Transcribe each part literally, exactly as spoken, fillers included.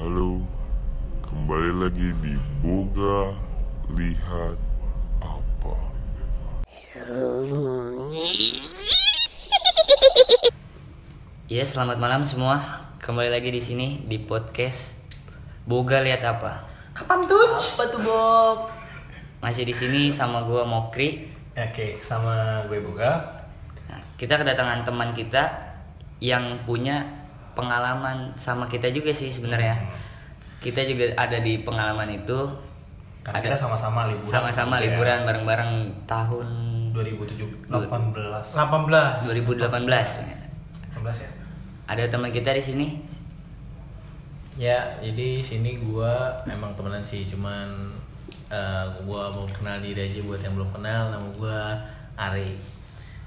Halo, kembali lagi di Boga Lihat Apa. Ya, selamat malam semua. Kembali lagi di sini di podcast Boga Lihat Apa. Apaan tuh? Apa tuh, Bob? Masih di sini sama gue Mokri. Oke, sama gue Boga. Nah, kita kedatangan teman kita yang punya pengalaman sama kita juga sih sebenarnya. Hmm. Kita juga ada di pengalaman itu. Karena ada, kita sama-sama liburan. Sama-sama ya. liburan bareng-bareng tahun dua ribu tujuh belas delapan belas dua ribu delapan belas. dua ribu delapan belas. delapan belas ya. Ada teman kita di sini. Ya, jadi sini gua memang temenan sih, cuman uh, gua mau kenal diri aja buat yang belum kenal. Nama gua Ari.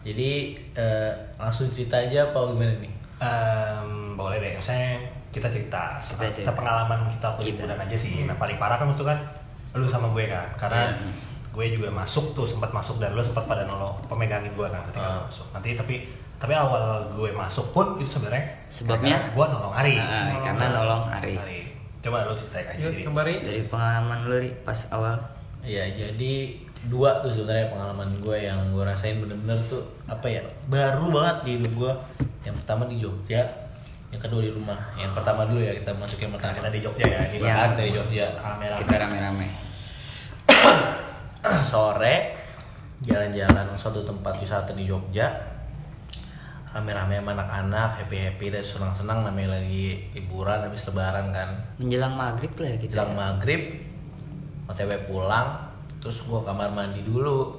Jadi uh, langsung cerita aja apa gimana nih? Um, boleh deh, saya kita cerita, kita, cerita. kita pengalaman kita liburan aja sih. Nah paling parah kan itu kan lu sama gue kan, karena yeah. gue juga masuk tuh, sempat masuk dan lu sempat pada nolong pemegangin gue kan ketika uh. masuk. Nanti tapi tapi awal gue masuk pun itu sebenarnya sebabnya gue nolong Ari, nah, nolong karena Ari. nolong Ari. Ari. Coba lu ceritain aja sih. Dari pengalaman lu pas awal. Iya, jadi dua tuh sebenarnya pengalaman gue yang gue rasain bener-bener tuh apa ya, baru banget di hidup gue. Yang pertama di Jogja, yang kedua di rumah. Yang pertama dulu ya, kita masukin pertama. Kita di Jogja ya, ini ya, dari Jogja rame-rame. Kita rame-rame. Sore jalan-jalan suatu tempat wisata di Jogja, rame-rame sama anak-anak, happy-happy dan senang-senang, namanya lagi liburan habis lebaran kan. Menjelang maghrib lah gitu. Menjelang ya. maghrib, O T W pulang. Terus gue kamar mandi dulu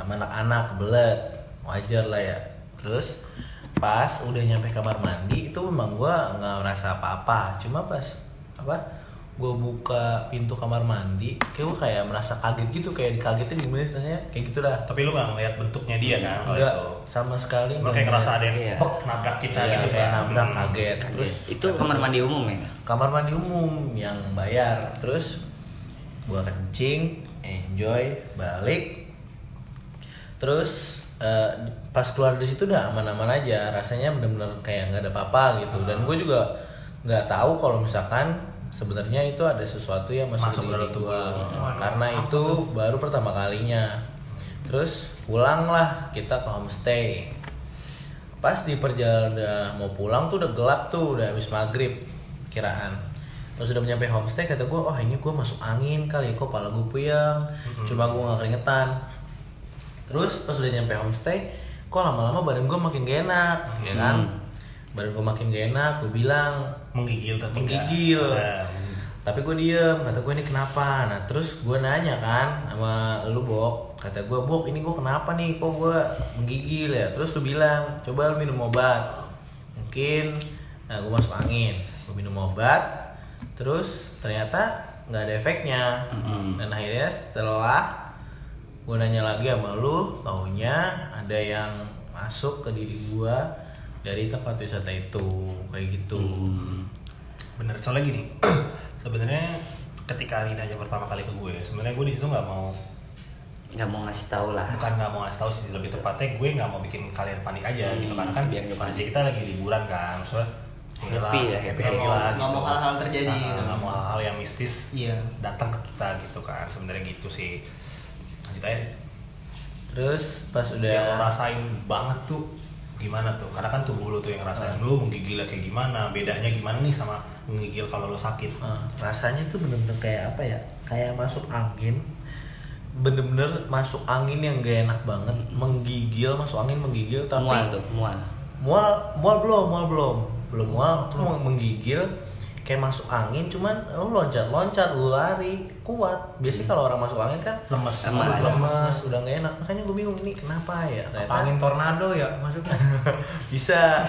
sama anak-anak, kebelet, wajar lah ya. Terus pas udah nyampe kamar mandi itu memang gue nggak merasa apa-apa, cuma pas apa gue buka pintu kamar mandi kayak gue kayak merasa kaget gitu, kayak dikagetin gimana rasanya kayak gitulah. Tapi lu nggak ngeliat bentuknya dia kan? Enggak, sama sekali. Lu kayak ngerasa ada yang iya. nabrak kita iya, gitu kayak nabrak, hmm. kaget. Terus itu kamar mandi umum ya? Kamar mandi umum yang bayar. Terus gue kencing, enjoy, balik. Terus uh, pas keluar dari situ udah aman-aman aja, rasanya benar-benar kayak nggak ada apa-apa gitu. Dan gue juga nggak tahu kalau misalkan sebenarnya itu ada sesuatu yang masuk, masuk di diri gue, karena itu baru pertama kalinya. Terus pulanglah kita ke homestay. Pas di perjalanan mau pulang tuh udah gelap tuh, udah habis maghrib kiraan. Terus udah nyampe homestay, kata gue, oh ini gue masuk angin kali, kok kepala gue puyeng, mm-hmm. cuma gue gak keringetan. Terus pas udah nyampe homestay, kok lama-lama badan gue makin gak enak, mm-hmm. ya kan? Badan gue makin gak enak, gue bilang menggigil tapi menggigil. Nah, tapi gue diem, kata gue ini kenapa? Nah terus gue nanya kan sama lu Bok, kata gue, Bok ini gue kenapa nih, kok gue menggigil ya? Terus lu bilang, coba minum obat, mungkin nah, gue masuk angin, gue minum obat. Terus ternyata nggak ada efeknya, mm-hmm. dan akhirnya setelah gue nanya lagi sama lu, taunya ada yang masuk ke diri gue dari tempat wisata itu kayak gitu. Mm. Bener, soalnya gini, sebenarnya ketika Ari nanya pertama kali ke gue, sebenarnya gue di situ nggak mau nggak mau ngasih tahu lah. Bukan nggak mau ngasih tahu sih, lebih tepatnya gue nggak mau bikin kalian panik aja, mm, gitu karena kan masih kita lagi liburan kan, soalnya happy lah, happy happy lah. Nggak mau hal-hal terjadi, nggak mau hal-hal yang mistis iya. datang ke kita gitu kan, sebenarnya gitu sih. Lanjut aja. Terus pas udah yang rasain banget tuh gimana tuh? Karena kan tubuh lu tuh yang rasain, uh. lu menggigil kayak gimana? Bedanya gimana nih sama menggigil kalau lu sakit? Uh. Rasanya tuh bener-bener kayak apa ya? Kayak masuk angin. Bener-bener masuk angin yang gak enak banget, mm-hmm. menggigil, masuk angin menggigil tapi mual tuh, mual. Mual, mual belum, mual belum. belum mual, tuh menggigil kayak masuk angin, cuman lu loncat-loncat, lu lari, kuat. Biasanya kalau orang masuk angin kan lemes, lemes, lemes udah gak enak. Makanya gue bingung ini kenapa ya? Apa angin tornado ya maksudnya? Bisa.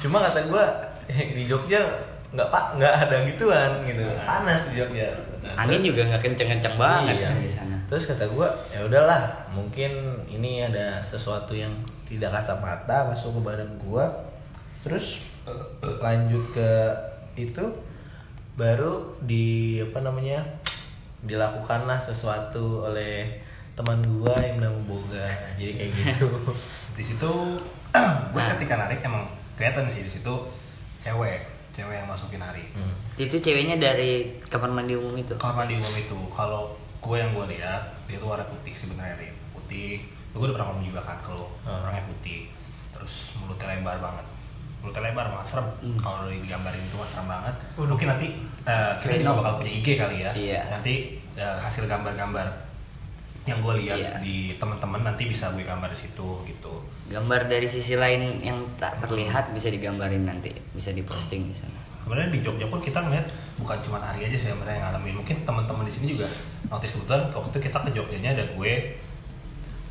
Cuma kata gue di Jogja nggak pak, nggak ada gituan gitu. Panas di Jogja. Nah, angin terus, juga nggak kenceng-kenceng banget iya. kan di sana. Terus kata gue ya udahlah, mungkin ini ada sesuatu yang tidak kasat mata masuk ke badan gue. Terus lanjut ke itu baru di apa namanya dilakukanlah sesuatu oleh teman gua yang namanya Boga, jadi kayak gitu. Di situ gua ketika narik emang kelihatan sih di situ cewek, cewek yang masukin Ari. Hmm. Itu ceweknya dari kamar mandi umum itu? Kamar mandi umum itu, kalau gue yang gue lihat dia tuh warna putih sebenarnya, Rin. Putih. Gue udah pernah ngomong juga kan kalau hmm. orangnya putih. Terus mulutnya lebar banget. Mulutnya lebar banget, serem. Hmm. Kalau digambarin itu serem banget. Oh, mungkin nanti uh, kita juga bakal punya I G kali ya. Yeah. Nanti uh, hasil gambar-gambar yang gue lihat iya. di teman-teman nanti bisa gue gambar di situ gitu. Gambar dari sisi lain yang tak terlihat bisa digambarin nanti, bisa diposting di sana. Sebenarnya di Jogja pun kita ngeliat bukan cuma Ari aja sih yang mereka ngalamin. Mungkin teman-teman di sini juga notice, kebetulan waktu itu kita ke Jogjanya ada gue,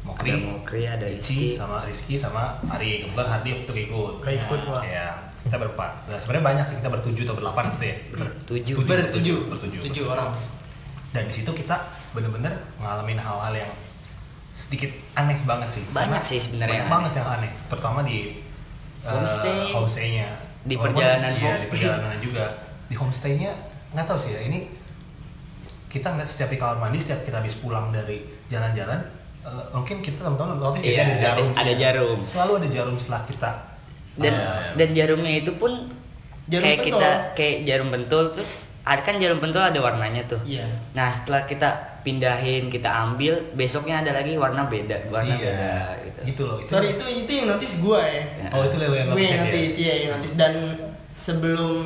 Mokri, ada Mokri, ada Rizky, sama Rizky sama Ari. Kebetulan Hardi waktu ikut. Kayak ikut gua. Ya, kita berempat. Nah, sebenarnya banyak sih, kita bertujuh atau berdelapan gitu ya. Bertujuh. Bertujuh. Bertujuh. Tujuh orang. Dan di situ kita bener-bener ngalamin hal-hal yang sedikit aneh banget sih. Banyak sih sebenarnya. Banyak banget yang aneh, terutama di homestay, uh, homestay-nya. Di walaupun, perjalanan iya, homestay. Di perjalanan juga. Di homestay-nya nggak tahu sih ya. Ini kita nggak setiap kamar mandi, setiap kita habis pulang dari jalan-jalan, uh, mungkin kita teman-teman notice iya, ada jarum. Ada jarum. Selalu ada jarum setelah kita. Dan uh, dan jarumnya itu pun jarum kayak bentul. Kita kayak jarum bentul terus. Kan jarum pentul ada warnanya tuh. Iya. Nah setelah kita pindahin, kita ambil, besoknya ada lagi warna beda, warna iya. beda gitu. Gitu loh. Itu. Sorry itu itu yang notice gua ya. ya. Oh itu yang notice. Gue yang notice ya, yang notice. Dan sebelum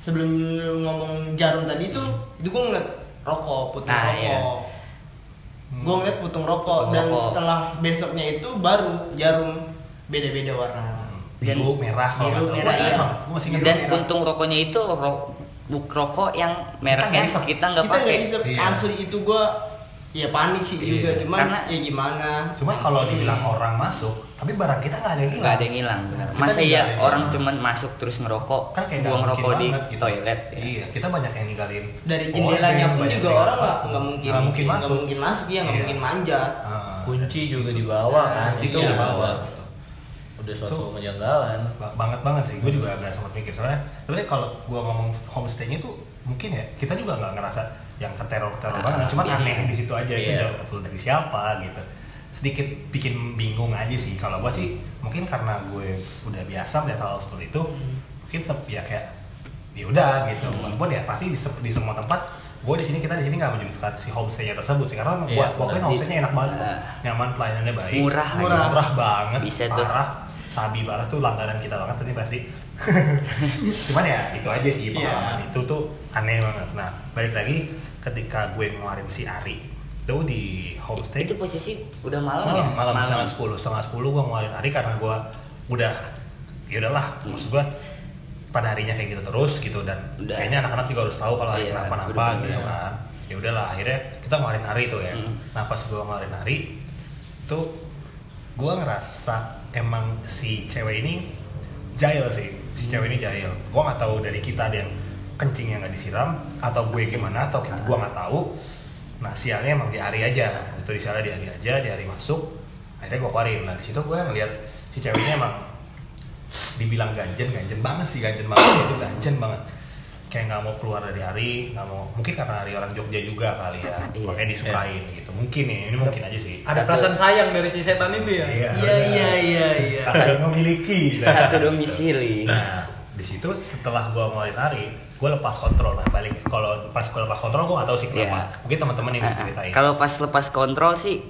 sebelum ngomong jarum tadi itu, hmm. itu gua ngeliat rokok, putung nah, rokok. Iya. Hmm. Gua ngeliat putung rokok putung dan rokok. Setelah besoknya itu baru jarum beda-beda warna. Biru, merah, biru, merah. Iya. Iya. Dan puntung rokoknya itu rokok buk rokok yang mereknya kita nggak pakai. Iya. Asli itu gue ya panik sih iya. juga, cuman karena, ya gimana? Cuman kalau dibilang hmm. orang masuk, tapi barang kita nggak ada yang hilang. Nggak ada yang hilang. Masa ya orang cuman masuk terus ngerokok, kan buang rokok di banget, gitu. Toilet. Ya. Iya, kita banyak yang ninggalin. Dari jendelanya pun juga orang nggak nggak mungkin, nggak mungkin masuk, nggak mungkin masuk ya, nggak iya. mungkin manjat. Uh, kunci juga dibawa kan? Itu dibawa. Udah suatu penjanggalan banget banget sih, gue juga agak sempat mikir soalnya sebenarnya kalau gue ngomong homestay-nya tuh mungkin ya kita juga nggak ngerasa yang keteror-teror banget, cuman aneh di situ aja itu jauh betul dari siapa gitu, sedikit bikin bingung aja sih kalau gue sih, mungkin karena gue udah biasa melihat hal seperti itu mungkin ya kayak ya udah gitu, walaupun ya pasti di semua tempat gue di sini kita di sini nggak menyebutkan si homestay-nya tersebut sih karena gue pokoknya homestay-nya enak banget, nyaman, pelayanannya baik, murah, murah banget, parah. Sabi banget tuh langganan kita banget tadi pasti. Cuman ya itu aja sih pengalaman yeah. itu tuh aneh banget. Nah balik lagi ketika gue ngeluarin si Ari itu di homestay. Itu posisi udah malam, malam ya? Malam, malam. Setengah sepuluh. Setengah sepuluh gue ngeluarin Ari karena gue udah ya udahlah hmm. maksud gue pada harinya kayak gitu terus gitu. Dan udah. Kayaknya anak-anak juga harus tahu kalau Ari kenapa-napa gitu kan. Ya udahlah akhirnya kita ngeluarin Ari tuh ya hmm. Nah pas gue ngeluarin Ari tuh gue ngerasa emang si cewek ini jahil sih, si cewek ini jahil. Gue nggak tahu dari kita ada yang kencingnya nggak disiram atau gue gimana atau kita gue nggak tahu. Nah sialnya emang di Ari aja, itu disialnya di Ari aja, di Ari masuk. Akhirnya gue keluarin. Nah di situ gue ngeliat si ceweknya emang dibilang ganjen, ganjen banget sih, ganjen banget itu ganjen banget. Kayak nggak mau keluar dari Ari, nggak mau. Mungkin karena Ari orang Jogja juga kali ya, makanya disukain iya. gitu. Mungkin nih, ini mungkin aja sih. Ada satu, perasaan sayang dari si setan itu ya. Iya iya iya. iya, iya. Satu memiliki. Satu domisili. Nah, di situ setelah gua ngelain Ari, gua lepas kontrol. Nah, balik kalau pas gua lepas kontrol gua nggak tahu sih kenapa. Yeah. Mungkin teman-teman yang diceritain. Kalau pas lepas kontrol sih,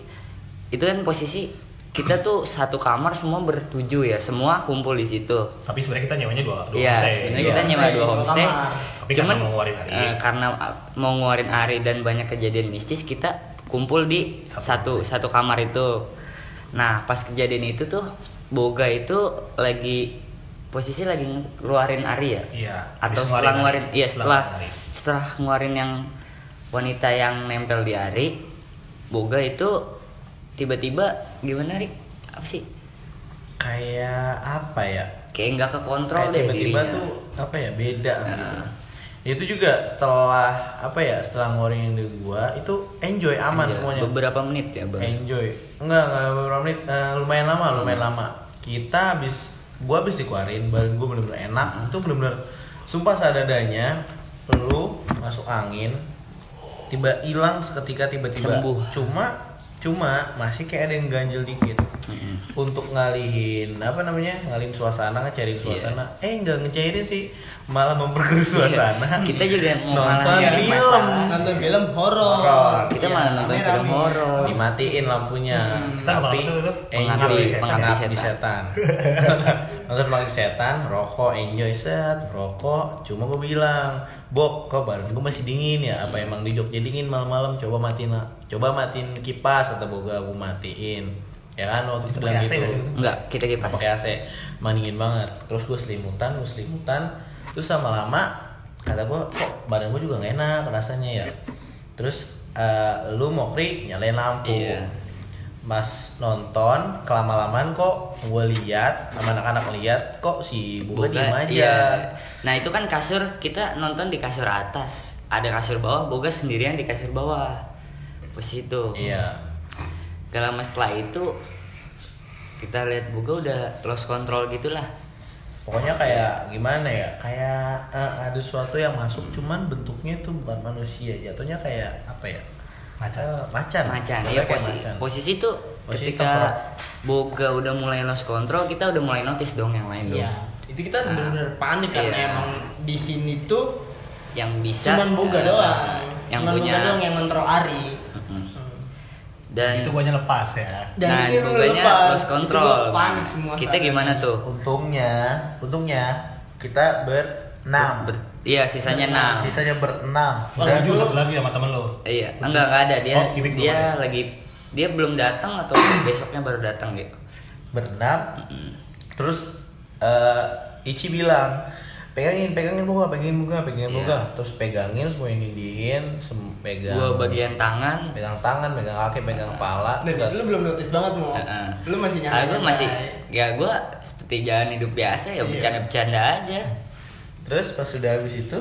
itu kan posisi. Kita tuh satu kamar semua bertujuh ya, semua kumpul di situ. Tapi sebenarnya kita nyewanya dua, dua ya, homestay. Iya, sebenarnya kita nyewa dua homestay. Tapi cuman karena mau ngeluarin Ari, uh, karena mau ngeluarin Ari dan banyak kejadian mistis, kita kumpul di satu satu, satu kamar itu. Nah, pas kejadian itu tuh Boga itu lagi posisi lagi ngeluarin Ari ya. Iya. Atau setelah ngeluarin, iya setelah setelah, setelah ngeluarin yang wanita yang nempel di Ari, Boga itu tiba-tiba gimana Rik? Apa sih? Kayak apa ya? Kayak nggak kekontrol deh dirinya. Tiba-tiba tuh apa ya beda nah. gitu. Itu juga setelah apa ya setelah ngoring di gua itu enjoy aman enjoy. Semuanya. Beberapa menit ya bang? Enjoy. Enggak enggak beberapa menit uh, lumayan lama lumayan hmm. lama. Kita habis gua habis dikeluarin badan gua bener-bener enak. Hmm. Itu bener-bener sumpah seadanya perlu masuk angin. Tiba hilang seketika tiba-tiba. Sembuh. Cuma Cuma masih kayak ada yang ganjel dikit. Mm-hmm. Untuk ngalihin apa namanya? Ngalihin suasana, ngecairin suasana. Yeah. Eh, enggak ngecairin sih, malah memperkeruh suasana. Yeah. Kita juga nonton film, nonton film horor. Kita yeah. malah nonton film horor. Dimatiin lampunya. Hmm. Tapi Pengabdi Pengabdi Setan. Nonton Pengabdi Setan, rokok, enjoy set, rokok. Cuma gue bilang, "Bok, kok badan gue masih dingin ya? Apa emang di Jogja dingin malam-malam? Coba matiin, coba matiin kipas atau boga aku matiin." Ya kan waktu itu bilang gitu. Enggak, kita kipas pakai A C. Maningin banget. Terus gue selimutan, gue selimutan. Terus sama lama kata gue, kok badan gue juga enggak enak rasanya ya. Terus uh, lu Mokri nyalain lampu. Iya. Mas nonton kelama-lamaan kok gue lihat, sama anak-anak lihat kok si Boga diem aja. Iya. Nah, itu kan kasur, kita nonton di kasur atas. Ada kasur bawah, Boga sendirian di kasur bawah. Posisi itu. Iya. Gak lama setelah itu kita lihat Boga udah lost control gitulah. Pokoknya kayak gimana ya? Kayak uh, ada sesuatu yang masuk, cuman bentuknya itu bukan manusia. Jatuhnya kayak apa ya? Macan. Uh, macan. Macan. Ya, posi- macan. Posisi itu posisi ketika Boga udah mulai lost control, kita udah mulai notice dong yang lain iya. dong. Itu kita benar-benar panik karena iya. emang di sini tuh yang bisa cuman Boga uh, doang. Yang cuman punya Boga doang yang ngontrol Ari. Dan itu guanya lepas ya. Dan nah, itu guanya lost control. Kita gimana tuh? Untungnya, untungnya kita berenam. Ber, ber, iya, sisanya enam. Sisanya berenam. Oh, dan itu satu lagi sama temen lo. Iya, enggak enggak ada dia. Oh, dia ada. Lagi dia belum datang atau besoknya baru datang gitu. Berenam. Mm-hmm. Terus uh, Ichi bilang, pegangin, pegangin Boga, pegangin Boga, pegangin Boga, yeah. terus pegangin, semua indihin, sem- pegang. Gua bagian tangan, pegang tangan, pegang kaki, pegang kepala. Uh-huh. Nah, lu belum notice banget mau, uh-huh. lu masih nyala. Aku masih, ya gua seperti jalan hidup biasa ya, yeah. bercanda-bercanda aja. Terus pas sudah habis itu,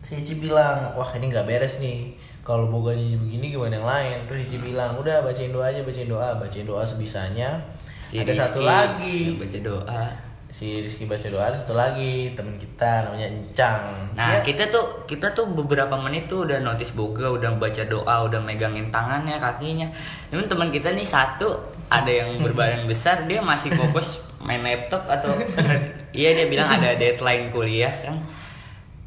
si Ici bilang, wah ini nggak beres nih. Kalau Boganya begini gimana yang lain? Terus Ici hmm. bilang, udah bacain doa aja, bacain doa, bacain doa sebisanya. Si ada Rizky, satu lagi, baca doa. Si Rizky baca doa, satu lagi teman kita namanya Encang. Nah, ya. kita tuh kita tuh beberapa menit tuh udah notice Boga, udah baca doa, udah megangin tangannya, kakinya. Cuman teman kita nih satu ada yang berbadan besar, dia masih fokus main laptop atau iya dia bilang ada deadline kuliah kan.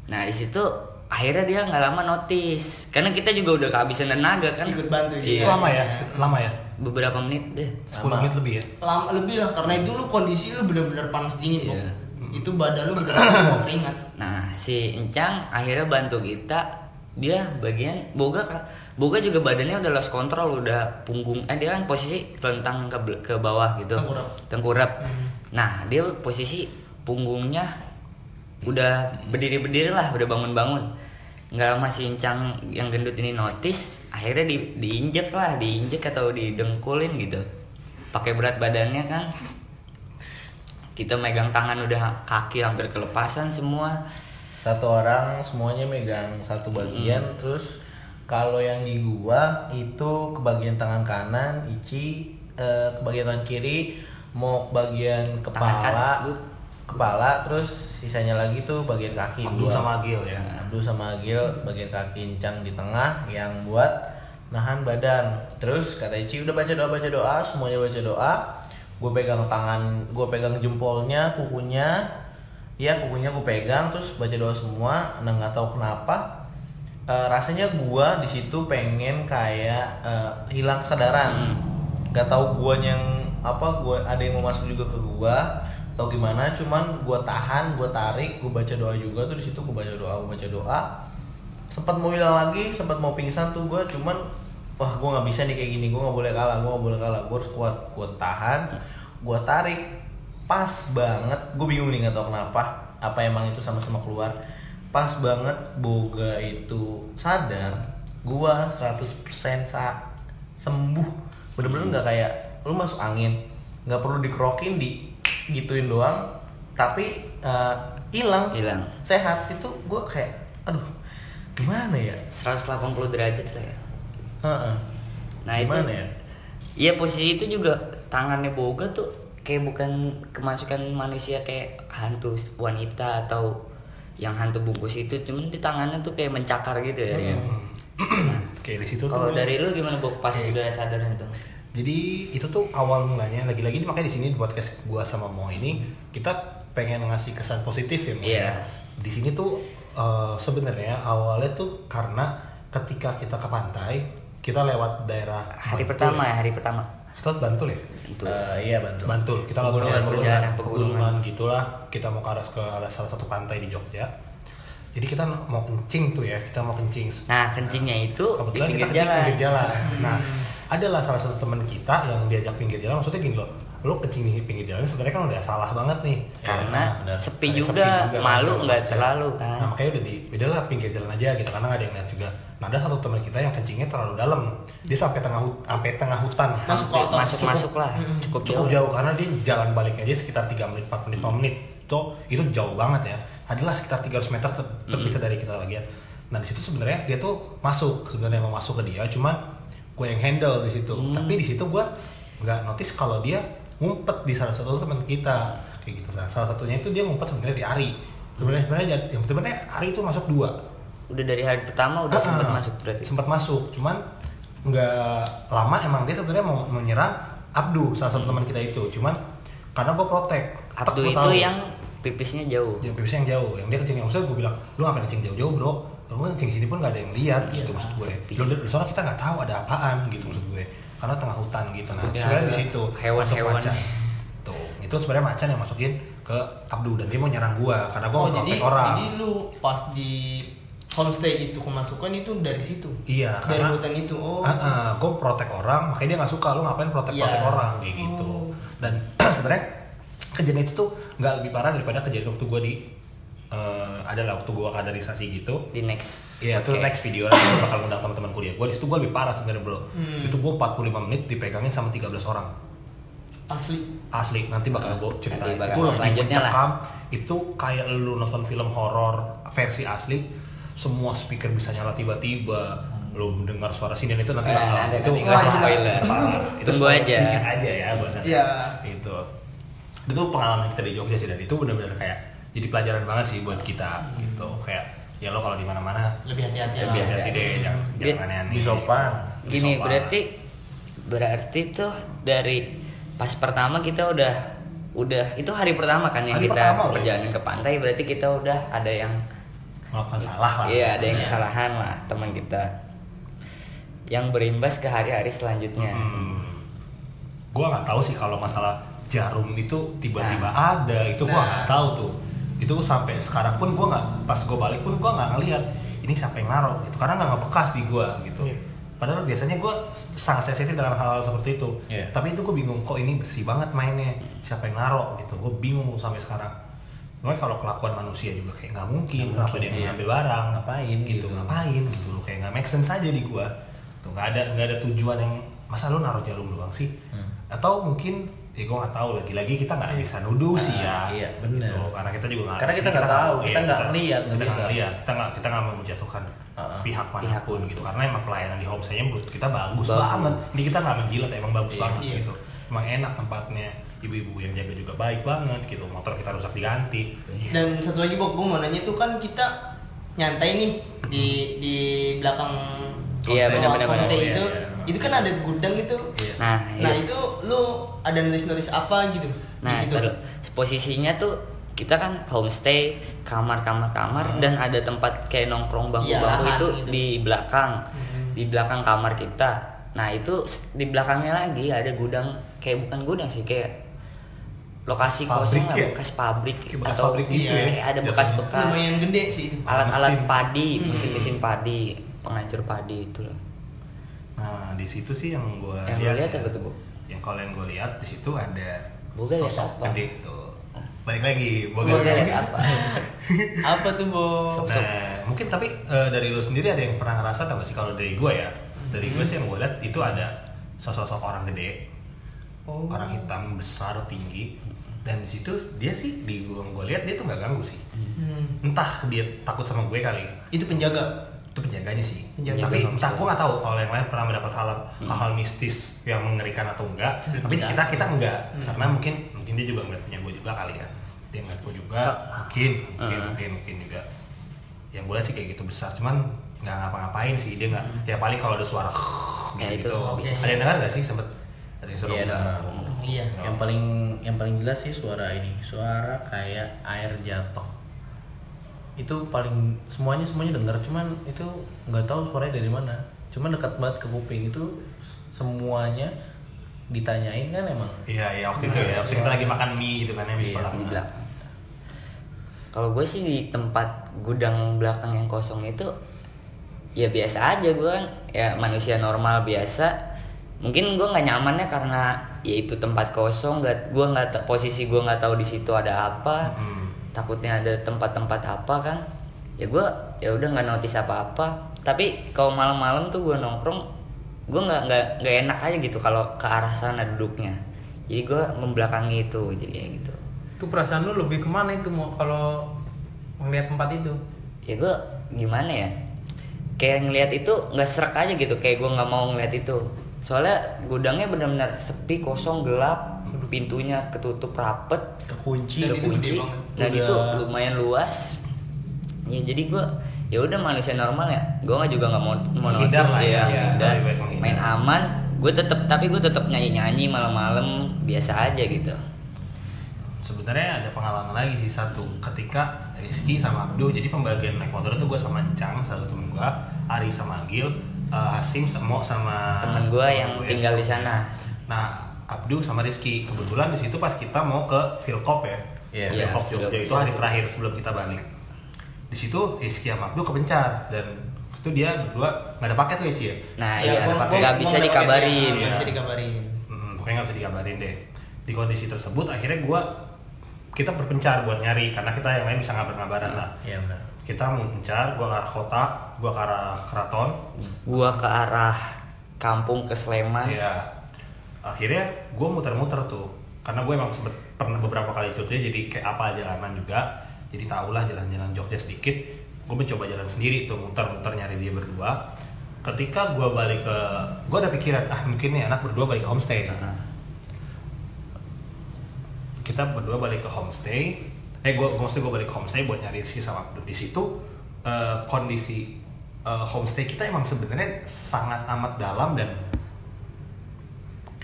Nah, di situ akhirnya dia nggak lama notice karena kita juga udah kehabisan tenaga kan. Ikut bantu dia. Iya. Lama ya, lama ya. Beberapa menit deh, sepuluh menit lebih ya? Lama, lebih lah, karena itu lu kondisi lu benar-benar panas dingin yeah. Bok itu badan lu bener-bener mau keringat. Nah si Encang akhirnya bantu kita. Dia bagian, Boga Boga juga badannya udah lost control, udah punggung, eh dia kan posisi telentang ke, ke bawah gitu. Tengkurap, Tengkurap. Mm-hmm. Nah dia posisi punggungnya udah berdiri-berdiri lah, udah bangun-bangun. Nggak lama si Encang yang gendut ini notice, akhirnya di, diinjek lah, diinjek atau didengkulin gitu pakai berat badannya kan. Kita megang tangan udah kaki hampir kelepasan semua. Satu orang semuanya megang satu bagian. Mm-hmm. Terus kalau yang di gua itu ke bagian tangan kanan Ici, eh, ke bagian tangan kiri, mau bagian kepala kepala terus sisanya lagi tuh bagian kaki Abdul dua. sama Agil ya Abdul sama Agil bagian kaki Encang di tengah yang buat nahan badan. Terus kata Ici udah baca doa baca doa semuanya baca doa. Gue pegang tangan, gue pegang jempolnya, kukunya, ya kukunya gue pegang terus baca doa semua. Nah nggak tahu kenapa e, rasanya gue di situ pengen kayak e, hilang kesadaran. Nggak hmm. tahu gue yang apa gue ada yang mau masuk juga ke gue atau gimana, cuman gue tahan, gue tarik, gue baca doa juga tuh di situ gue baca doa, gue baca doa. Sempat mau bilang lagi, sempat mau pingsan tuh gue, cuman wah gue nggak bisa nih kayak gini, gue nggak boleh kalah, gue nggak boleh kalah, gue harus kuat, gue tahan, gue tarik, pas banget, gue bingung nih nggak tahu kenapa, apa emang itu sama-sama keluar, pas banget Boga itu sadar, gue seratus persen sa- sembuh, bener-bener nggak kayak lu masuk angin, nggak perlu dikerokin di gituin doang, tapi uh, hilang, hilang, sehat. Itu gue kayak, aduh, gimana ya? seratus delapan puluh derajat lah ya. Uh-uh. Nah gimana itu, ya? Iya posisi itu juga tangannya Boga tuh kayak bukan kemasukan manusia kayak hantu wanita atau yang hantu bungkus itu, cuman di tangannya tuh kayak mencakar gitu ya. Hmm. ya. Nah, Kayak di situ tuh. Kalau dari lu gimana Bob pas eh. udah sadar itu? Jadi itu tuh awal mulanya, lagi-lagi makanya di sini di podcast gua sama Mo ini kita pengen ngasih kesan positif ya. Iya. Yeah. Di sini tuh uh, sebenarnya awalnya tuh karena ketika kita ke pantai, kita lewat daerah hari Bantul, pertama ya, hari pertama. Lewat Bantul ya? Bantul. Uh, iya Bantul. Bantul. Kita lewat pegunungan, pegunungan gitulah. Kita mau ke arah ke arah salah satu pantai di Jogja. Jadi kita mau kencing tuh ya, kita mau kencing. Nah, kencingnya nah, itu kebetulan di pinggir, kita jalan. pinggir jalan. Nah, adalah salah satu teman kita yang diajak pinggir jalan. Maksudnya gini loh, lo kencing di pinggir jalan sebenarnya kan udah salah banget nih. Karena ya, sepi, nah, juga, sepi juga, malu nggak terlalu kan. Nah, makanya udah di, udahlah pinggir jalan aja gitu, karena nggak ada yang lihat juga. Nah, ada satu teman kita yang kencingnya terlalu dalam, dia sampai tengah hut, sampai tengah hutan. Masuk masuk, masuk masuk lah, cukup, cukup jauh, jauh karena dia jalan baliknya dia sekitar tiga menit, empat menit, lima menit. Tuh, itu jauh banget ya. Adalah sekitar tiga ratus meter terpisah mm. dari kita lagi ya. Nah di situ sebenarnya dia tuh masuk, sebenarnya mau masuk ke dia, cuman gue yang handle di situ. Mm. Tapi di situ gue nggak notice kalau dia ngumpet di salah satu teman kita kayak gitu. Nah, salah satunya itu dia ngumpet sebenarnya di Ari. Sebenarnya sebenarnya yang sebenarnya Ari itu masuk dua. Udah dari hari pertama udah uh, sempat masuk berarti. Sempat masuk, cuman nggak lama emang dia sebenarnya mau menyerang Abdu, salah satu mm. teman kita itu. Cuman karena gue protek. Abdu itu tahu. yang pipisnya jauh. Yang pipisnya yang jauh, yang dia kencing. Maksudnya gue bilang, lu ngapain kencing jauh-jauh bro? Lu kencing sini pun nggak ada yang lihat, gitu maksud gue. Lu dari sana kita nggak tahu ada apaan, gitu maksud gue. Karena tengah hutan gitu. Nah, sebenarnya di situ hewan-hewan macan. Tuh, itu sebenarnya macan yang masukin ke Abdu dan dia mau nyerang gue karena gue ngontek orang. Jadi lu pas di homestay itu kemasukan itu dari situ. Iya, dari karena, hutan itu. Oh. Heeh, uh, uh, gue protek orang, makanya dia nggak suka lu ngapain protek-protek yeah. orang kayak gitu. Oh. Dan sebenarnya kejadian itu tuh nggak lebih parah daripada kejadian waktu gue di uh, adalah waktu gue kaderisasi gitu di next ya yeah, okay. Itu next video lah gue bakal ngundang teman-teman kuliah gue. Di situ gue lebih parah sebenarnya bro. hmm. Itu gue empat puluh lima menit dipegangin sama tiga belas orang asli asli nanti bakal gue ceritain itu lebih mencekam lah. Itu kayak lu nonton film horor versi asli, semua speaker bisa nyala tiba-tiba, belum dengar suara sinden itu nanti eh, bakal ada, itu wah spoiler itu tunggu aja aja ya buat ya. Itu itu pengalaman kita di Jogja sih, dan itu benar-benar kayak jadi pelajaran banget sih buat kita. hmm. Gitu kayak ya lo kalau di mana-mana lebih hati-hati, lebih hati-hati deh, jangan jangan aneh-aneh, sopan gini. berarti berarti tuh dari pas pertama kita udah udah itu hari pertama kan yang hari kita perjalanan ke pantai, berarti kita udah ada yang melakukan salah lah, iya ada yang kesalahan lah teman kita yang berimbas ke hari-hari selanjutnya. hmm. Gue nggak tahu sih kalau masalah jarum itu tiba-tiba nah. ada, itu nah. gua nggak tahu tuh. Itu sampai sekarang pun gua nggak, pas gua balik pun gua nggak ngelihat ini siapa yang naruh gitu, karena nggak ngebekas di gua gitu. Yeah. Padahal biasanya gua sangat sensitif dengan hal-hal seperti itu. Yeah. Tapi itu gua bingung kok ini bersih banget mainnya, siapa yang naruh gitu. Gua bingung sampai sekarang. Makanya kalau kelakuan manusia juga kayak nggak mungkin, gak kenapa mungkin, dia iya. ngambil barang, ngapain gitu, gitu. ngapain gitu, kayak nggak make sense aja di gua. Tuh nggak ada nggak ada tujuan yang masa lu naruh jarum doang sih. Hmm. Atau mungkin ya gue nggak tahu, lagi-lagi kita nggak bisa nuduh sih ya, iya, bener. Gitu. Karena kita juga nggak, karena kita nggak tahu, kita nggak lihat, kita nggak lihat, kita nggak kita nggak mau menjatuhkan uh-huh. pihak manapun gitu, karena emang pelayanan di homestay-nya menurut kita bagus, bagus banget, ini kita nggak menjilat, emang bagus iya, banget iya. gitu, emang enak tempatnya, ibu-ibu yang jaga juga baik banget gitu, motor kita rusak diganti. Dan satu lagi Bok, gue mau nanya tuh kan kita nyantai nih di di belakang iya, homestay itu. Iya, iya. Itu kan ada gudang gitu. Nah, nah iya. itu lu ada nulis-nulis apa gitu nah, di situ. Nah, posisinya tuh kita kan homestay, kamar-kamar-kamar hmm. dan ada tempat kayak nongkrong bangku-bangku ya, itu gitu. Di belakang. Hmm. Di belakang kamar kita. Nah, itu di belakangnya lagi ada gudang, kayak bukan gudang sih, kayak lokasi kosong lah, bekas pabrik bekas atau pabrik gitu ya. Kayak ada bekas-bekas. Lumayan gede sih itu. Alat-alat padi, hmm. mesin-mesin padi, penghancur padi itu loh. Nah di situ sih yang gue lihat, lihat ya, tuh, yang kalau yang gue lihat di situ ada Boga sosok gede tuh, balik lagi Boga Lihat Apa, apa tuh Bo? Nah mungkin tapi uh, dari lu sendiri ada yang pernah ngerasa atau nggak sih? Kalau dari gue ya, dari hmm. gue sih yang gue lihat itu ada sosok-sosok orang gede, oh. orang hitam besar tinggi, dan di situ dia sih di gue gue lihat dia tuh nggak ganggu sih, hmm. entah dia takut sama gue kali. Itu penjaga. Itu penjaganya sih. Penjaga, tapi entah gue nggak tahu kalau yang lain pernah mendapat hal hal mistis yang mengerikan atau enggak. Sebenernya. Tapi kita kita enggak, hmm. karena mungkin mungkin dia juga ngeliat punya gue juga kali ya. Dia ngeliat gue juga, mungkin mungkin uh. mungkin mungkin juga. Yang gue lihat sih kayak gitu besar, cuman nggak ngapa-ngapain sih dia nggak, hmm. ya paling kalau ada suara ya, gitu, itu, gitu. Ada yang dengar nggak sih sempet ada yang seru? Iya, iya. No. Yang paling yang paling jelas sih suara ini, suara kayak air jatuh. Itu paling semuanya semuanya dengar, cuman itu nggak tahu suaranya dari mana. Cuman dekat banget ke kuping itu semuanya. Ditanyain kan emang iya iya waktu nah, itu ya waktu kita lagi makan mie gitu kan ya di belakang, di belakang. Kalau gue sih di tempat gudang belakang yang kosong itu ya biasa aja, gue ya manusia normal biasa. Mungkin gue nggak nyamannya karena ya itu tempat kosong, nggak gue nggak posisi gue nggak tahu di situ ada apa, hmm. takutnya ada tempat-tempat apa kan ya gue ya udah nggak notice apa-apa. Tapi kalau malam-malam tuh gue nongkrong gue nggak nggak nggak enak aja gitu kalau ke arah sana duduknya, jadi gue membelakangi itu, jadi kayak gitu. Itu perasaan lu lebih kemana itu mau kalau ngelihat tempat itu? Ya gue gimana ya, kayak ngelihat itu nggak serak aja gitu, kayak gue nggak mau ngelihat itu. Soalnya gudangnya benar-benar sepi, kosong, gelap, pintunya ketutup rapet, kekunci, kekunci. Dan itu lumayan luas. Ya jadi gue ya udah manusia normal ya, gue nggak juga nggak mau monotis ya, ya dan main aman, gue tetap tapi gue tetap nyanyi nyanyi malam-malam biasa aja gitu. Sebenarnya ada pengalaman lagi sih satu, ketika Rizky sama Abdu jadi pembagian naik motor itu gue sama Cang satu temen gue, Ari sama Gil, uh, Asim Semok sama temen gue yang gue tinggal di sana. Nah Abdu sama Rizky kebetulan di situ pas kita mau ke Filkop ya, yeah. Yeah, Filkop Jogja itu hari terakhir sebelum kita balik. Di situ Rizky sama Abdu kepencar dan itu dia berdua nggak ada paket tuh ya Ci ya? Nah ya, iya, nggak bisa dikabarin. Nggak ya. bisa dikabarin. Hmm, pokoknya nggak bisa dikabarin deh. Di kondisi tersebut akhirnya gue kita berpencar buat nyari karena kita yang lain bisa ngabar-ngabaran hmm. lah. Iya benar. Kita mau pencar, gue ke arah kota, gue ke arah keraton, gue ke arah kampung ke Sleman. Iya. Akhirnya gue muter-muter tuh karena gue emang sempet pernah beberapa kali Jogja jadi kayak apa jalanan juga. Jadi tahulah jalan-jalan Jogja sedikit. Gue mencoba jalan sendiri tuh, muter-muter nyari dia berdua. Ketika gue balik ke, gue ada pikiran, ah mungkin nih anak berdua balik ke homestay. Uh-huh. Kita berdua balik ke homestay. Eh gue, gue gue balik ke homestay buat nyari si sama Abdul. Di situ uh, kondisi uh, homestay kita emang sebenarnya sangat amat dalam dan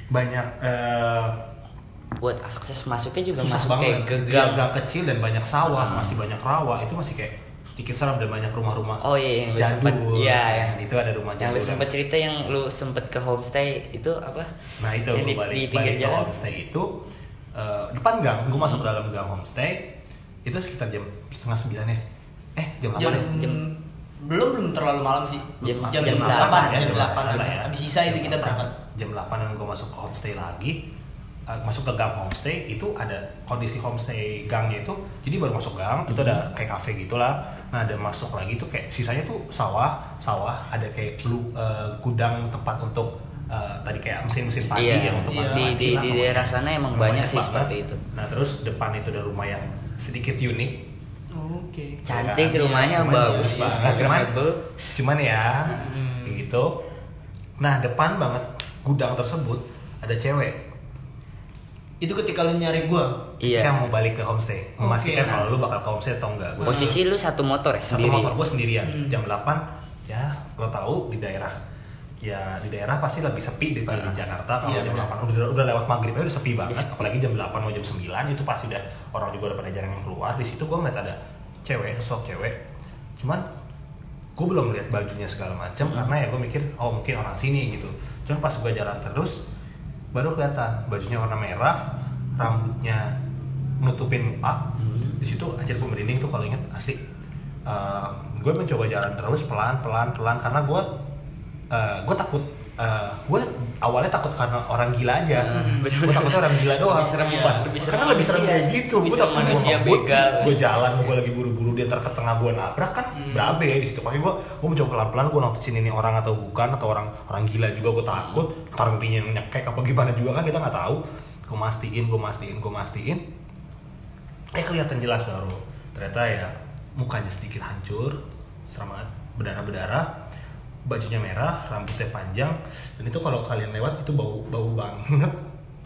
banyak. Uh, buat akses masuknya juga susah masuk banget, kayak gang kecil dan banyak sawah, hmm. masih banyak rawa, itu masih kayak sedikit seram dan banyak rumah-rumah. Oh iya, yang jadul, iya, ya. Itu ada rumah jadul. Yang lu sempet cerita yang lu sempet ke homestay itu apa? Nah itu gue balik, di balik ke homestay itu uh, depan gang, gue masuk hmm. dalam gang homestay itu sekitar jam setengah sembilan ya, eh jam delapan ya? Jam, belum belum terlalu malam sih, jam jam delapan ya, jam delapan ya. Abis isa itu kita berangkat. Jam delapan gue masuk ke homestay lagi. Masuk ke gang homestay itu ada kondisi homestay gangnya itu, jadi baru masuk gang itu ada kayak kafe gitulah. Nah ada masuk lagi itu kayak sisanya tuh sawah sawah ada kayak lu, uh, gudang tempat untuk uh, tadi kayak mesin-mesin padi iya, yang untuk iya. di di, lah, di daerah sana emang banyak sih banget. Seperti itu. Nah terus depan itu ada rumah yang sedikit unik. Oh, oke okay. Cantik ya, rumahnya, rumahnya bagus ya, banget cuman, cuman ya hmm. gitu. Nah depan banget gudang tersebut ada cewek. Itu ketika lu nyari gua, iya. Ketika mau balik ke homestay, memastikan okay, nah. kalau lu bakal ke homestay atau enggak. Gua posisi lu satu motor ya, sendiri. Satu motor gua sendirian. Hmm. Jam delapan, ya lo tahu di daerah, ya di daerah pasti lebih sepi daripada hmm. di Jakarta. Kalau iya, jam delapan udah, udah lewat maghribnya udah sepi banget. Apalagi jam delapan mau jam sembilan itu pasti udah orang juga udah pada jarang yang keluar. Di situ gua ngeliat ada cewek, sosok cewek. Cuman gua belum lihat bajunya segala macam hmm. karena ya gua mikir oh mungkin orang sini gitu. Cuman pas gua jalan terus baru kelihatan bajunya warna merah, rambutnya nutupin muka. Hmm. Di situ ajar gue merinding tuh kalau inget asli. Uh, gue mencoba jalan terus pelan pelan pelan karena gue uh, gue takut. Uh, gue awalnya takut karena orang gila aja. Hmm. Gue takutnya orang gila doang. Serem banget. Karena lebih serem kayak gitu. Gue takut manusia begal. Gue jalan, gue lagi buru-buru dia ntar ke tengah gue nabrak kan hmm. berabe di situ. Makanya gue gue mencoba pelan-pelan gue nontonin ini orang atau bukan atau orang orang gila juga gue takut. Ntar nantinya nyekek apa gimana juga kan kita nggak tahu. Gue mastiin, gue mastiin, gue mastiin. Eh kelihatan jelas baru. Ternyata ya mukanya sedikit hancur, serem banget, berdarah-berdarah. Bajunya merah, rambutnya panjang, dan itu kalau kalian lewat itu bau bau banget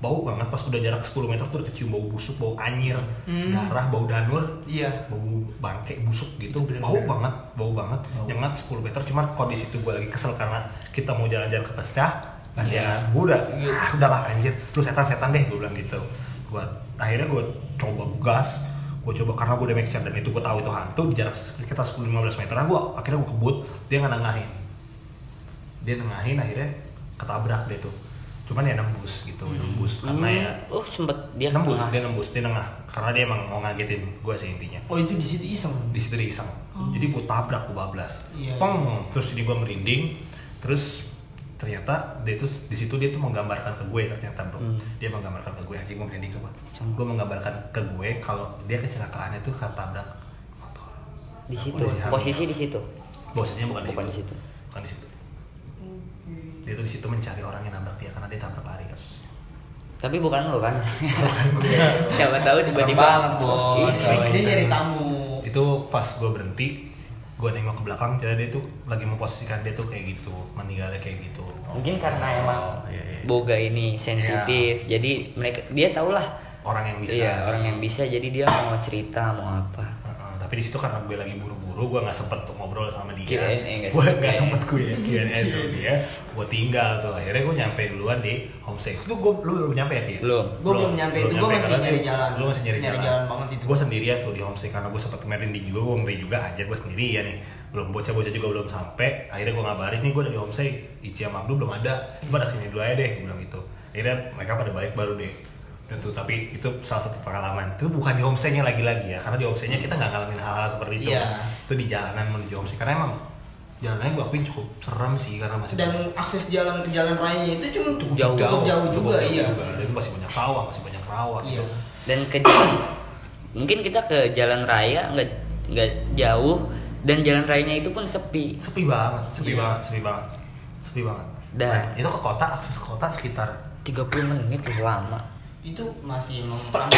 bau banget, pas udah jarak sepuluh meter tuh udah kecium bau busuk, bau anyir, mm. darah, bau danur, iya. bau bangke busuk gitu, bener-bener. bau banget, bau banget, bau. Nyengat sepuluh meter, cuman kondisi itu gue lagi kesel karena kita mau jalan-jalan ke pecah, nah dia, yeah. gue udah, yeah. ah udahlah anjir, lu setan-setan deh, gue bilang gitu. Gue akhirnya gue coba gas, gue coba karena gue udah make sure dan itu gue tahu itu hantu di jarak sekitar sepuluh sampai lima belas meteran, gue akhirnya gue kebut, dia nengahin, dia nengahin akhirnya ketabrak deh tuh. Cuman ya nembus gitu, hmm. nembus karena hmm. ya oh sempet dia nembus, tengah. dia nembus, dia nengah karena dia emang mau ngagetin gue sih intinya. Oh itu di situ iseng? Di situ dia iseng, hmm. jadi gue tabrak, gue bablas, yeah, peng, yeah. terus jadi gue merinding, terus ternyata dia itu di situ dia tuh menggambarkan ke gue ternyata bro, hmm. dia menggambarkan ke gue, jadi gue merinding banget. Gue menggambarkan ke gue kalau dia kecelakaannya tuh karena tabrak motor. Di nah, situ, posisi di situ. Posisinya bukan, bukan di situ, bukan di situ. Dia tuh di situ mencari orang yang nabrak dia karena dia tabrak lari kasusnya. Tapi bukan lo kan? Bukan gue. Siapa tahu tiba-tiba banget bos. Dia nyari tamu. Itu pas gue berhenti, gue nengok ke belakang, jadi dia tuh lagi memposisikan dia tuh kayak gitu, meninggalnya kayak gitu. Mungkin karena oh, emang iya, iya. Boga ini sensitif, iya. jadi mereka dia tahu lah orang yang bisa. Iya, orang yang bisa. Jadi dia mau cerita mau apa. Uh-uh, tapi di situ karena gue lagi buru-buru. Gue gak sempet untuk ngobrol sama dia, gue gak sempet gue ya, Q and A sama dia, gue tinggal tuh, akhirnya gue nyampe duluan di homestay. Itu gue belum nyampe ya? Belum, gue belum nyampe itu, gue masih nyari jalan, gue masih nyari jalan banget itu. Gue sendirian tuh di homestay karena gue sempet kemarin di juga, gue ngeri juga aja gue sendirian nih, belum bocah-bocah juga belum sampai. Akhirnya gue ngabarin nih gue udah di homestay, Ici sama Abdul belum ada, gue ada kesini dulu aja deh, gue bilang gitu. Akhirnya mereka pada balik baru deh. Itu, tapi itu salah satu pengalaman. Itu bukan di homestay-nya lagi-lagi ya, karena di homestay-nya kita nggak ngalamin hal-hal seperti itu. Yeah. Itu di jalanan menuju homestay, karena emang jalanannya gue akuin cukup serem sih karena masih. Dan banyak. Akses jalan ke jalan raya itu cuma cukup jauh, jauh, jauh, jauh juga, jauh iya. Juga. Dan itu masih banyak sawah, masih banyak rawa. Yeah. Gitu. Dan ke jalan, mungkin kita ke jalan raya nggak nggak jauh dan jalan rayanya itu pun sepi. Sepi banget, sepi yeah. banget, sepi banget, sepi banget. Dan nah, itu ke kota, akses ke kota sekitar tiga puluh menit lebih lama. Itu masih kampung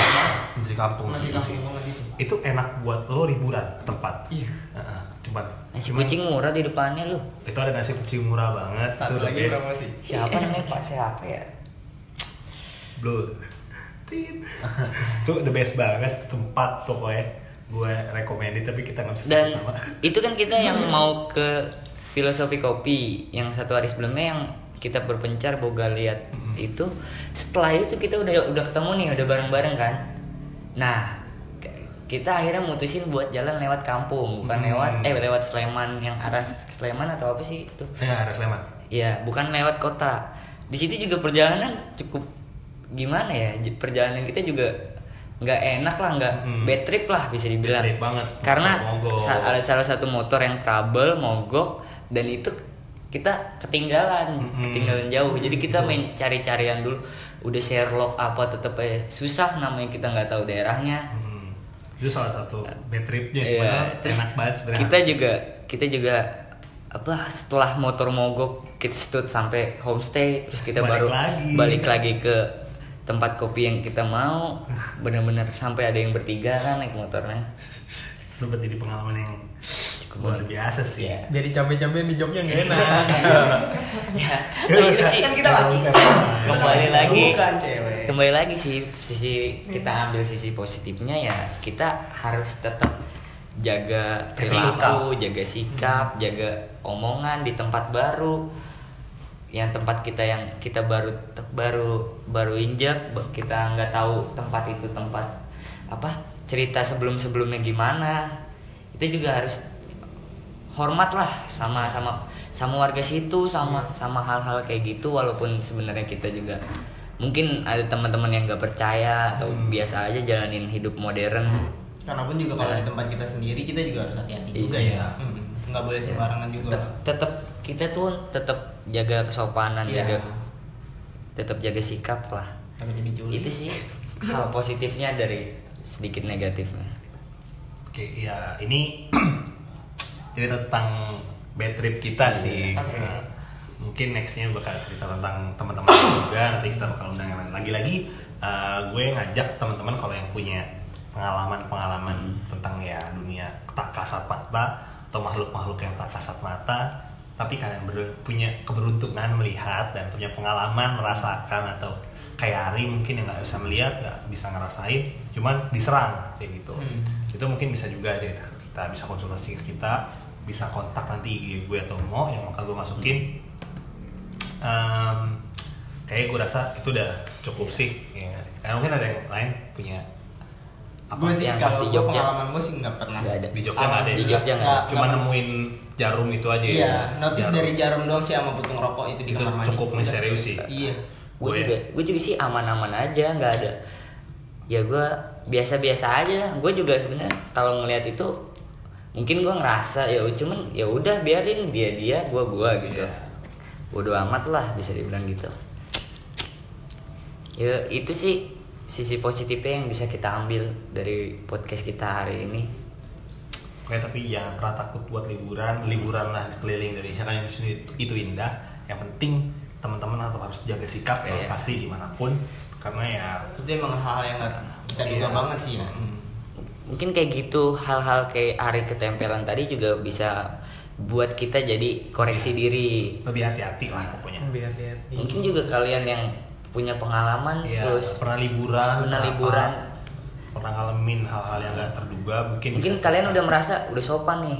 masih kampung masih kampung gitu. Itu enak buat lo liburan tempat iya uh, tempat nasi kucing murah di depannya lo itu ada nasi kucing murah banget satu itu lagi promosi siapa namanya pak siapa ya blur itu the best banget tempat pokoknya gue recommended tapi kita nggak bisa dan itu kan kita yang mau ke Filosofi Kopi yang satu hari sebelumnya yang kita berpencar Boga Lihat mm-hmm. itu setelah itu kita udah udah ketemu nih udah bareng-bareng kan nah kita akhirnya mutusin buat jalan lewat kampung bukan mm-hmm. lewat eh lewat Sleman yang arah Sleman atau apa sih itu ya arah Sleman ya bukan lewat kota di situ juga perjalanan cukup gimana ya perjalanan kita juga nggak enak lah nggak mm-hmm. bad trip lah bisa dibilang bad trip banget karena ada salah satu motor yang trouble mogok dan itu kita ketinggalan, mm-hmm. ketinggalan jauh. Jadi kita betul. Main cari-carian dulu. Udah Sherlock apa tetep aja susah namanya kita nggak tahu daerahnya. Hmm. Itu salah satu bad tripnya sebenarnya. Yeah. Enak banget sebenarnya. Kita juga kita juga apa setelah motor mogok kita stut sampai homestay terus kita balik baru lagi. balik lagi ke tempat kopi yang kita mau. Benar-benar sampai ada yang bertiga kan naik motornya. Sempat jadi pengalaman yang luar biasa sih. Ya. Jadi cabai-cabai di Jogja enggak enak. Ya. Terus sih kan kita lagi kembali lagi. Bukan cewek. Kembali lagi sih sisi kita ambil sisi positifnya ya kita harus tetap jaga perilaku, jaga sikap, jaga omongan di tempat baru. Yang tempat kita yang kita baru baru baru injak, kita enggak tahu tempat itu tempat apa? Cerita sebelum-sebelumnya gimana. Itu juga harus hormatlah sama sama sama warga situ sama sama hal-hal kayak gitu walaupun sebenarnya kita juga mungkin ada teman-teman yang nggak percaya atau hmm. biasa aja jalanin hidup modern. Karena pun juga kalau nah. di tempat kita sendiri kita juga harus hati-hati iya. juga ya hmm. nggak boleh sembarangan ya. juga. Tetap, tetap kita tuh tetap jaga kesopanan ya. jaga tetap jaga sikap lah. Itu sih hal positifnya dari sedikit negatifnya. Oke ya ini. Cerita tentang bad trip kita yeah, sih okay. nah, mungkin nextnya bakal cerita tentang teman-teman juga nanti kita bakal undang lagi-lagi uh, gue ngajak teman-teman kalau yang punya pengalaman-pengalaman hmm. tentang ya dunia tak kasat mata atau makhluk-makhluk yang tak kasat mata tapi kalian ber- punya keberuntungan melihat dan punya pengalaman merasakan, atau kayak Ari mungkin yang nggak bisa melihat, nggak bisa ngerasain, cuman diserang kayak gitu, hmm. itu mungkin bisa juga cerita ke kita, bisa konsultasi ke kita, bisa kontak nanti I G gue atau Mo yang bakal gue masukin. hmm. um, kayak gue rasa itu udah cukup sih, ya, karena mungkin ada yang lain punya. Gue sih kalau gue pengalaman gue sih nggak pernah gak ada. Di Jogja nggak ada, di Jogja nggak, cuma nemuin jarum itu aja. Iya, ya, notice jarum. Dari jarum doang sih sama putung rokok itu di itu kamar mandi. Cukup misterius sih. Iya. Gue juga, gue juga sih aman-aman aja, nggak ada. Ya gue biasa-biasa aja. Gue juga sebenarnya kalau ngelihat itu mungkin gue ngerasa ya, cuman ya udah biarin dia dia, gue gue gitu. Yeah. Bodo amat lah bisa dibilang gitu. Ya itu sih sisi positifnya yang bisa kita ambil dari podcast kita hari ini. Oke, tapi jangan pernah takut buat liburan. Liburan lah, keliling Indonesia kan itu indah. Yang penting teman-teman atau harus jaga sikap ya, ya pasti dimanapun, karena ya itu emang hal-hal yang kita duga ya, banget sih ya. Mungkin kayak gitu, hal-hal kayak Ari ketempelan tadi juga bisa buat kita jadi koreksi ya, diri. Lebih hati-hati lah pokoknya. Lebih hati-hati. Mungkin juga kalian yang punya pengalaman, ya, terus pernah liburan, pernah liburan, pernah ngalamin hal-hal yang nggak terduga, mungkin mungkin kalian udah merasa udah sopan nih,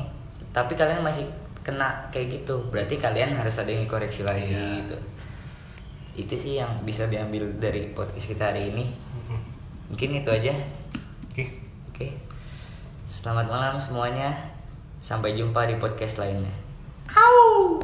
tapi kalian masih kena kayak gitu, berarti kalian harus ada yang dikoreksi lagi ya, gitu. Itu sih yang bisa diambil dari podcast kita hari ini. Mungkin itu aja. Oke, okay. oke. Okay. Selamat malam semuanya. Sampai jumpa di podcast lainnya. Au.